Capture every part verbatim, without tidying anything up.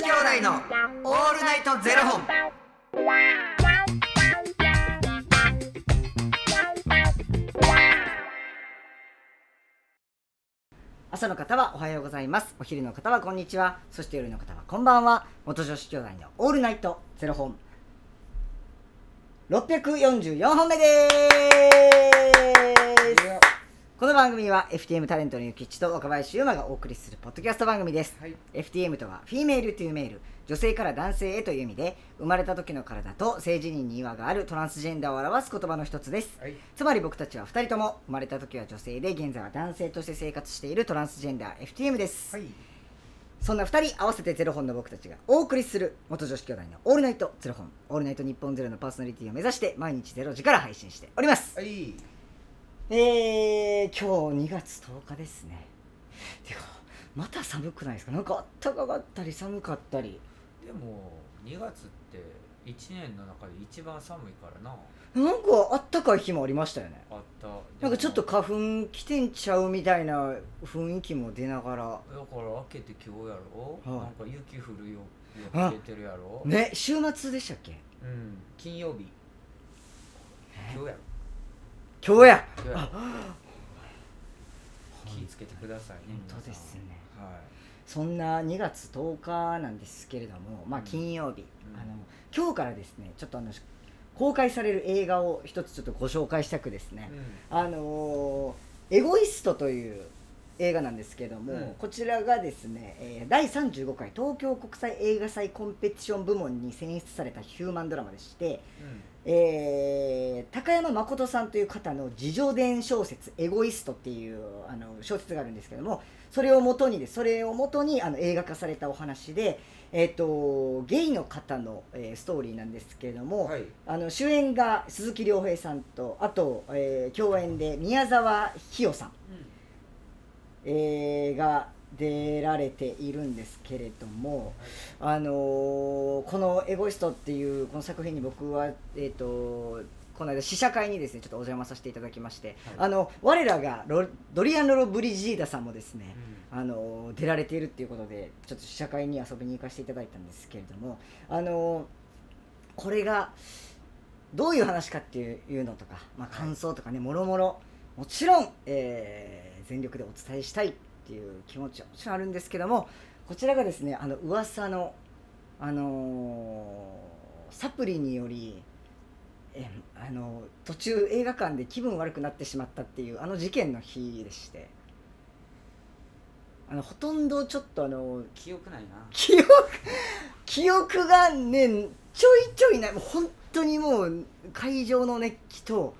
子兄弟のオールナイトゼロ本。朝の方はおはようございます。お昼の方はこんにちは。そして夜の方はこんばんは。元女子兄弟のオールナイトゼロ本ろっぴゃくよんじゅうよんほんめです。この番組は エフティーエム タレントのゆきっちと若林優馬がお送りするポッドキャスト番組です、はい、エフティーエム とはフィメールというメール、女性から男性へという意味で、生まれた時の体と性自認に違和があるトランスジェンダーを表す言葉の一つです、はい、つまり僕たちはふたりとも生まれた時は女性で、現在は男性として生活しているトランスジェンダー エフティーエム です、はい、そんなふたり合わせてゼロ本の僕たちがお送りする元女子兄弟のオールナイトゼロ本、オールナイト日本ゼロのパーソナリティを目指して毎日ゼロじから配信しております、はい。えー、今日にがつとおかですね。てか、また寒くないですか？なんか暖かかったり寒かったり。でもにがつっていちねんの中で一番寒いからな。なんかあったかい日もありましたよね。あった。なんかちょっと花粉来てんちゃうみたいな雰囲気も出ながら。だから明けて今日やろ、はい、なんか雪降るよ、よく出てるやろね、週末でしたっけ？うん、金曜日。今日やろ。今日や気をつけてくださいね。本当ですね、はい、そんなにがつとおかなんですけれども、まあ、金曜日、うん、あの今日からですね、ちょっとあの公開される映画を一つちょっとご紹介したくですね、うん、あのエゴイストという映画なんですけども、うん、こちらがですね、えー、だいさんじゅうごかい東京国際映画祭コンペティション部門に選出されたヒューマンドラマでして、うん、えー、高山誠さんという方の自叙伝小説エゴイストっていうあの小説があるんですけども、それを元にでそれを元にあの映画化されたお話で、えーと、ゲイの方の、えー、ストーリーなんですけれども、はい、あの主演が鈴木亮平さんと、あと、えー、共演で宮沢ひよさん、うんえー、が出られているんですけれども、あのー、このエゴイストっていうこの作品に僕は、えー、とこの間試写会にですねちょっとお邪魔させていただきまして、はい、あの我らがロドリアン・ロロブリジーダさんもですね、うん、あの出られているっていうことでちょっと試写会に遊びに行かせていただいたんですけれども、あのー、これがどういう話かっていうのとか、まあ、感想とかね、はい、もろもろもちろん、えー、全力でお伝えしたいっていう気持ちはもちろんあるんですけども、こちらがですね、あの噂の、あのー、サプリにより、えあの途中映画館で気分悪くなってしまったっていうあの事件の日でして、あのほとんどちょっとあの記憶ないな記憶記憶がねちょいちょいない、もう本当にもう会場の熱気と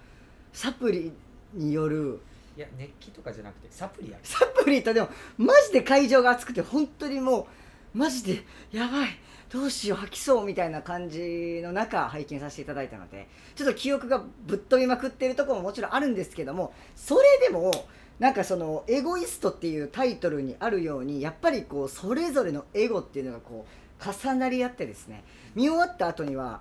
サプリによる、いや熱気とかじゃなくてサプリやるサプリと、でもマジで会場が熱くて本当にもうマジでやばいどうしよう吐きそうみたいな感じの中拝見させていただいたので、ちょっと記憶がぶっ飛びまくってるところももちろんあるんですけども、それでもなんかそのエゴイストっていうタイトルにあるように、やっぱりこうそれぞれのエゴっていうのがこう重なり合ってですね、見終わった後には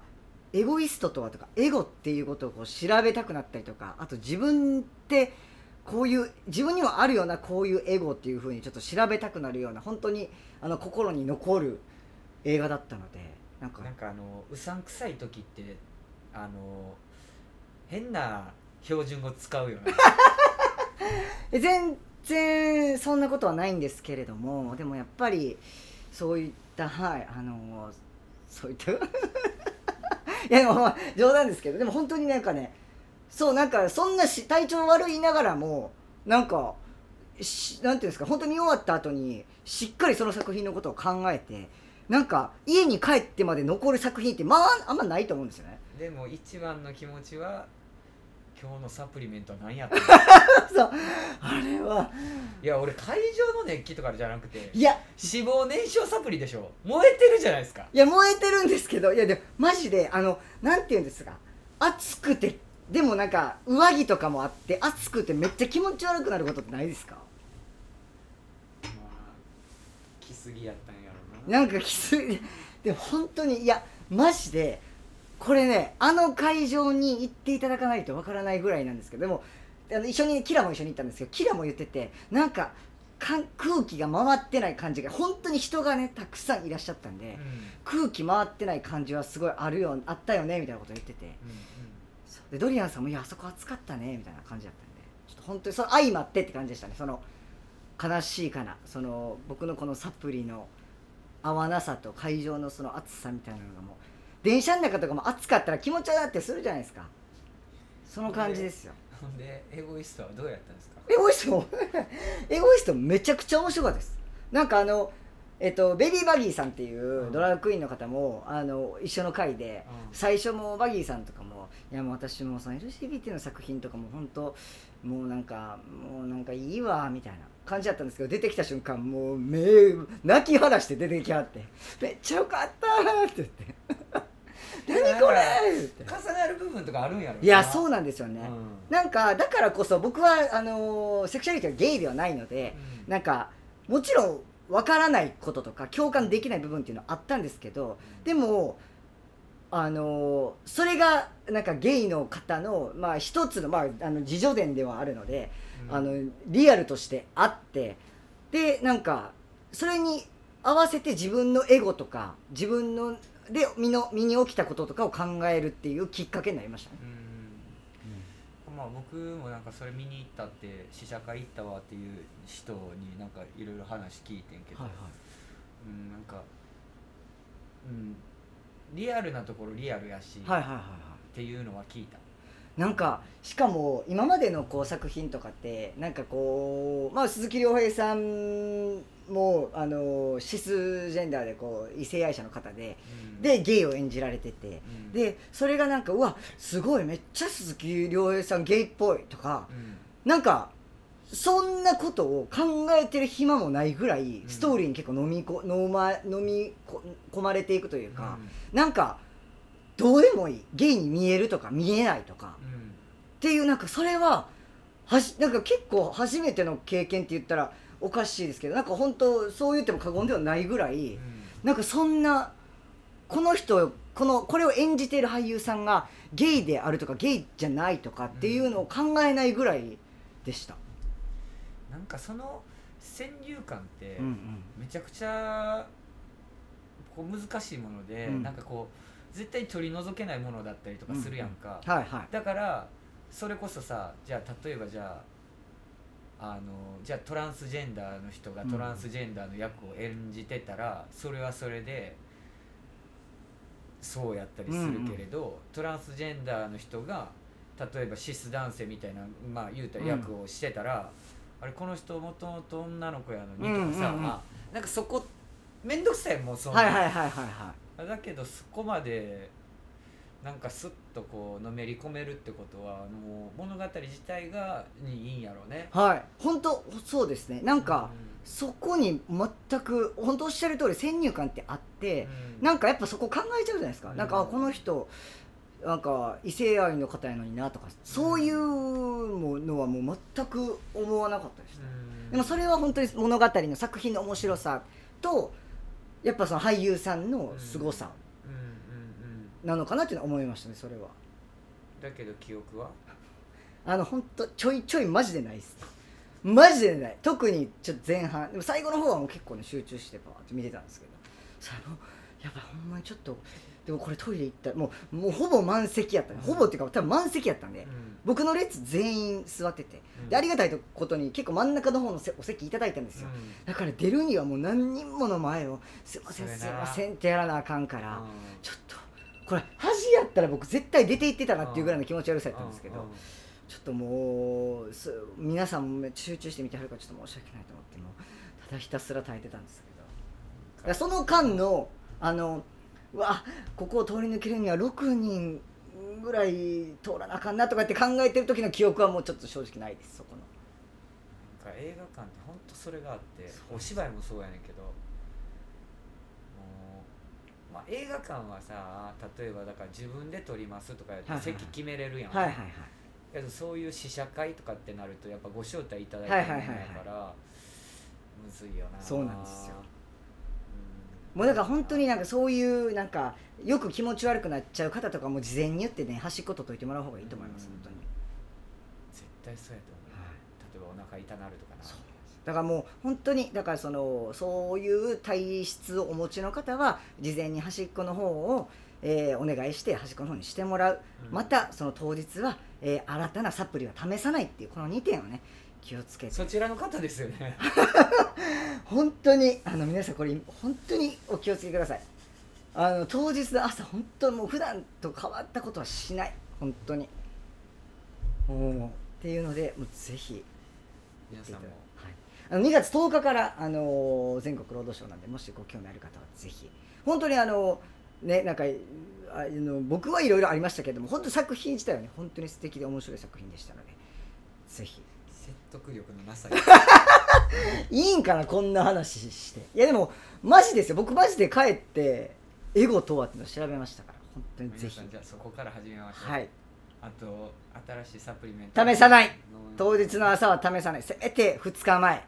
エゴイストとはとか、エゴっていうことをこう調べたくなったりとか、あと自分ってこういう自分にはあるようなこういうエゴっていう風にちょっと調べたくなるような、本当にあの心に残る映画だったので、なんかなんかあのうさんくさい時ってあの変な標準語使うよね全然そんなことはないんですけれども、でもやっぱりそういったはいあのそういったいやでも冗談ですけど、でも本当になんかね、そうなんかそんなし体調悪いながらもなんかしなんていうんですか、本当に見終わった後にしっかりその作品のことを考えて、なんか家に帰ってまで残る作品ってまああんまないと思うんですよね。でも一番の気持ちは今日のサプリメントは何やったのそうあれはいや俺会場の熱気とかじゃなくて、いや脂肪燃焼サプリでしょ、燃えてるじゃないですか。いや燃えてるんですけど、いやでもマジであのなんて言うんですか、暑くてでもなんか上着とかもあって暑くてめっちゃ気持ち悪くなることってないですか？まあ来すぎやったんやろな、なんか来すぎで本当にいやマジでこれね、あの会場に行っていただかないとわからないぐらいなんですけど、でもあの一緒にキラも一緒に行ったんですけど、キラも言っててなんか空気が回ってない感じが、本当に人がねたくさんいらっしゃったんで、うん、空気回ってない感じはすごいあるよ、あったよねみたいなこと言ってて、うんうん、でドリアンさんもいやあそこ暑かったねみたいな感じだったんで、ちょっと本当にその相まってって感じでしたね。その悲しいかな、その僕のこのサプリの合わなさと会場のその暑さみたいなのが、もう電車の中とかも暑かったら気持ち悪いってするじゃないですか。その感じですよ。ほんでエゴイストはどうやったんですか？エゴイストエゴイストめちゃくちゃ面白かったです。なんかあの、えっと、ベビーバギーさんっていうドラァグクイーンの方も、うん、あの一緒の回で、うん、最初もバギーさんとかもいやもう私もその エルジービーティー の作品とかも本当もうなんかもうなんかいいわみたいな感じだったんですけど、出てきた瞬間もう目泣き離して出てきはってめっちゃよかったって言って何これって重なる部分とかあるんやろ。いやそうなんですよね、うん、なんかだからこそ僕はあのー、セクシュアリティはゲイではないので、うん、なんかもちろん分からないこととか共感できない部分っていうのはあったんですけど、うん、でもあのー、それがなんかゲイの方のまあ一つのまああの自叙伝ではあるので、うん、あのリアルとしてあって、でなんかそれに合わせて自分のエゴとか自分ので 身, の身に起きたこととかを考えるっていうきっかけになりましたね。うん、うん、まあ僕もなんかそれ見に行ったって試写会行ったわっていう人になんかいろいろ話聞いてんけど、はいはい、うんなんかうんリアルなところリアルやし、はいはいはいはい、っていうのは聞いた。なんかしかも今までのこう作品とかってなんかこうまあ鈴木亮平さんもあのシスジェンダーでこう異性愛者の方で、うん、でゲイを演じられてて、うん、でそれがなんかうわすごいめっちゃ鈴木亮平さんゲイっぽいとか、うん、なんかそんなことを考えてる暇もないぐらいストーリーに結構飲みこ、飲ま、飲み込まれていくというか、うん、なんかどうでもいいゲイに見えるとか見えないとか、うん、っていうなんかそれははしなんか結構初めての経験って言ったらおかしいですけど、なんか本当そう言っても過言ではないぐらい、うん、なんかそんなこの人このこれを演じている俳優さんがゲイであるとかゲイじゃないとかっていうのを考えないぐらいでした。うん、なんかその先入観ってめちゃくちゃこう難しいもので、うん、なんかこう絶対取り除けないものだったりとかするやんか、うんうんはいはい、だからそれこそさじゃあ例えばじゃああのじゃあトランスジェンダーの人がトランスジェンダーの役を演じてたら、うん、それはそれでそうやったりするけれど、うんうん、トランスジェンダーの人が例えばシス男性みたいなまあ言うたら役をしてたら、うん、あれこの人もともと女の子やのにとかさ、うんうんうん、まあ、なんかそこ面倒くさいもんそんな、はいはいはいはいはい、だけどそこまでなんかスッとこうのめり込めるってことはもう物語自体がにいいんやろうね。はい本当そうですね。なんか、うん、そこに全く本当おっしゃる通り先入観ってあって、うん、なんかやっぱそこ考えちゃうじゃないですか、うん、なんかこの人なんか異性愛の方やのになとかそういうのはもう全く思わなかったですね、うん、でもそれは本当に物語の作品の面白さとやっぱその俳優さんの凄さ、うんなのかなっていうのは思いましたね。それはだけど記憶はあのほんとちょいちょいマジでないです。マジでない特にちょっと前半でも最後の方はもう結構ね集中してバーって見てたんですけどそれもやばいほんまにちょっとでもこれトイレ行ったらもう、もうほぼ満席やったね、うん、ほぼっていうか多分満席やったんで、うん、僕の列全員座ってて、うん、でありがたいことに結構真ん中の方のお席いただいたんですよ、うん、だから出るにはもう何人もの前をすいませんすいませんってやらなあかんから、うん、ちょっとこれ恥やったら僕絶対出て行ってたなっていうぐらいの気持ち悪さやったんですけど、ちょっともう皆さんも集中して見てはるからちょっと申し訳ないと思ってもただひたすら耐えてたんですけど、だからその間のあのうわここを通り抜けるにはろくにんぐらい通らなあかんなとかって考えてる時の記憶はもうちょっと正直ないです。そこのなんか映画館って本当それがあって、お芝居もそうやねんけど、まあ、映画館はさ例えばだから自分で撮りますとかやって席決めれるやん、はいはいはい、けどそういう試写会とかってなるとやっぱご招待いただいてるんだから、はいはいはいはい、むずいよな。そうなんですよ、うん、もうだから本当になんかそういうなんかよく気持ち悪くなっちゃう方とかも事前に言ってね端っこと解いてもらう方がいいと思います、うん、本当に絶対そうやと思う、はい、例えばお腹痛なるとかなだからもう本当にだからそのそういう体質をお持ちの方は事前に端っこの方を、えー、お願いして端っこの方にしてもらう、うん、またその当日は、えー、新たなサプリは試さないっていうこのにてんをね気をつけて。そちらの方ですよね本当にあの皆さんこれ本当にお気をつけください。あの当日の朝本当にもう普段と変わったことはしない本当にっていうのでもうぜひ皆さんも、はい、あのにがつとおかからあの全国労働省なんでもしご興味ある方はぜひ本当にあのねなんかあの僕はいろいろありましたけれども本当作品自体はね本当に素敵で面白い作品でしたのでぜひ。説得力のなさいいんかなこんな話して。いやでもマジですよ僕マジで帰ってエゴとはってのを調べましたから本当にぜひじゃあそこから始めましょう、はい、あと新しいサプリメント試さない当日の朝は試さないせめてふつかまえ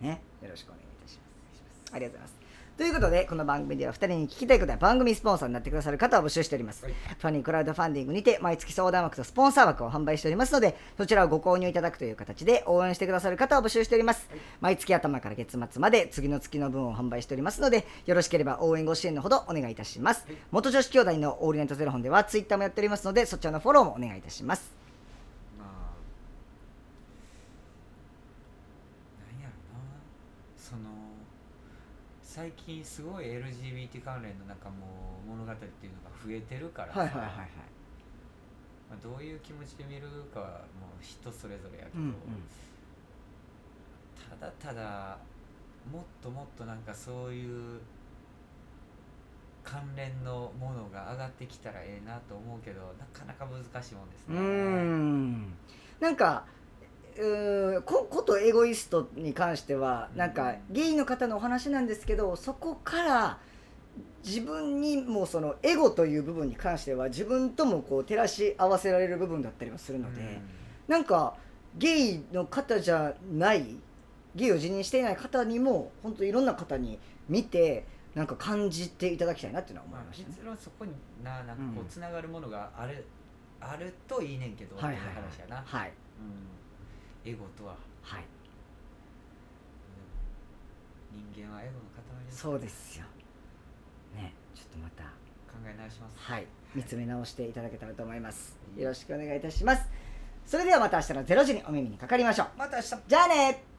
ねよろしくお願いいたしますありがとうございますということでこの番組ではふたりに聞きたいことや番組スポンサーになってくださる方を募集しております、はい、ファニークラウドファンディングにて毎月相談枠とスポンサー枠を販売しておりますのでそちらをご購入いただくという形で応援してくださる方を募集しております、はい、毎月頭から月末まで次の月の分を販売しておりますのでよろしければ応援ご支援のほどお願いいたします、はい、元女子兄弟のオールナイトゼロ本ではツイッターもやっておりますのでそちらのフォローもお願いいたします。最近すごい エルジービーティー 関連のなんかもう物語っていうのが増えてるからさ、はいはいはいはい、まあ、どういう気持ちで見るかはもう人それぞれやけど、うんうん、ただただもっともっとなんかそういう関連のものが上がってきたらええなと思うけどなかなか難しいもんですね。うーんなんかうーこことエゴイストに関してはなんかゲイの方のお話なんですけどそこから自分にもそのエゴという部分に関しては自分ともこう照らし合わせられる部分だったりもするので、うん、なんかゲイの方じゃないゲイを自認していない方にも本当いろんな方に見てなんか感じていただきたいなっていうのは思いましたね。実はそこにななんかこうつながるものがある、うん、あるといいねんけどっていう話やな。はい、はい、うんエゴとは、はい、人間はエゴの塊です、ね、そうですよね。ちょっとまた考え直します、はい、見つめ直していただけたらと思います、はい、よろしくお願いいたします。それではまた明日のれいじにお耳にかかりましょう。また明日。じゃあね。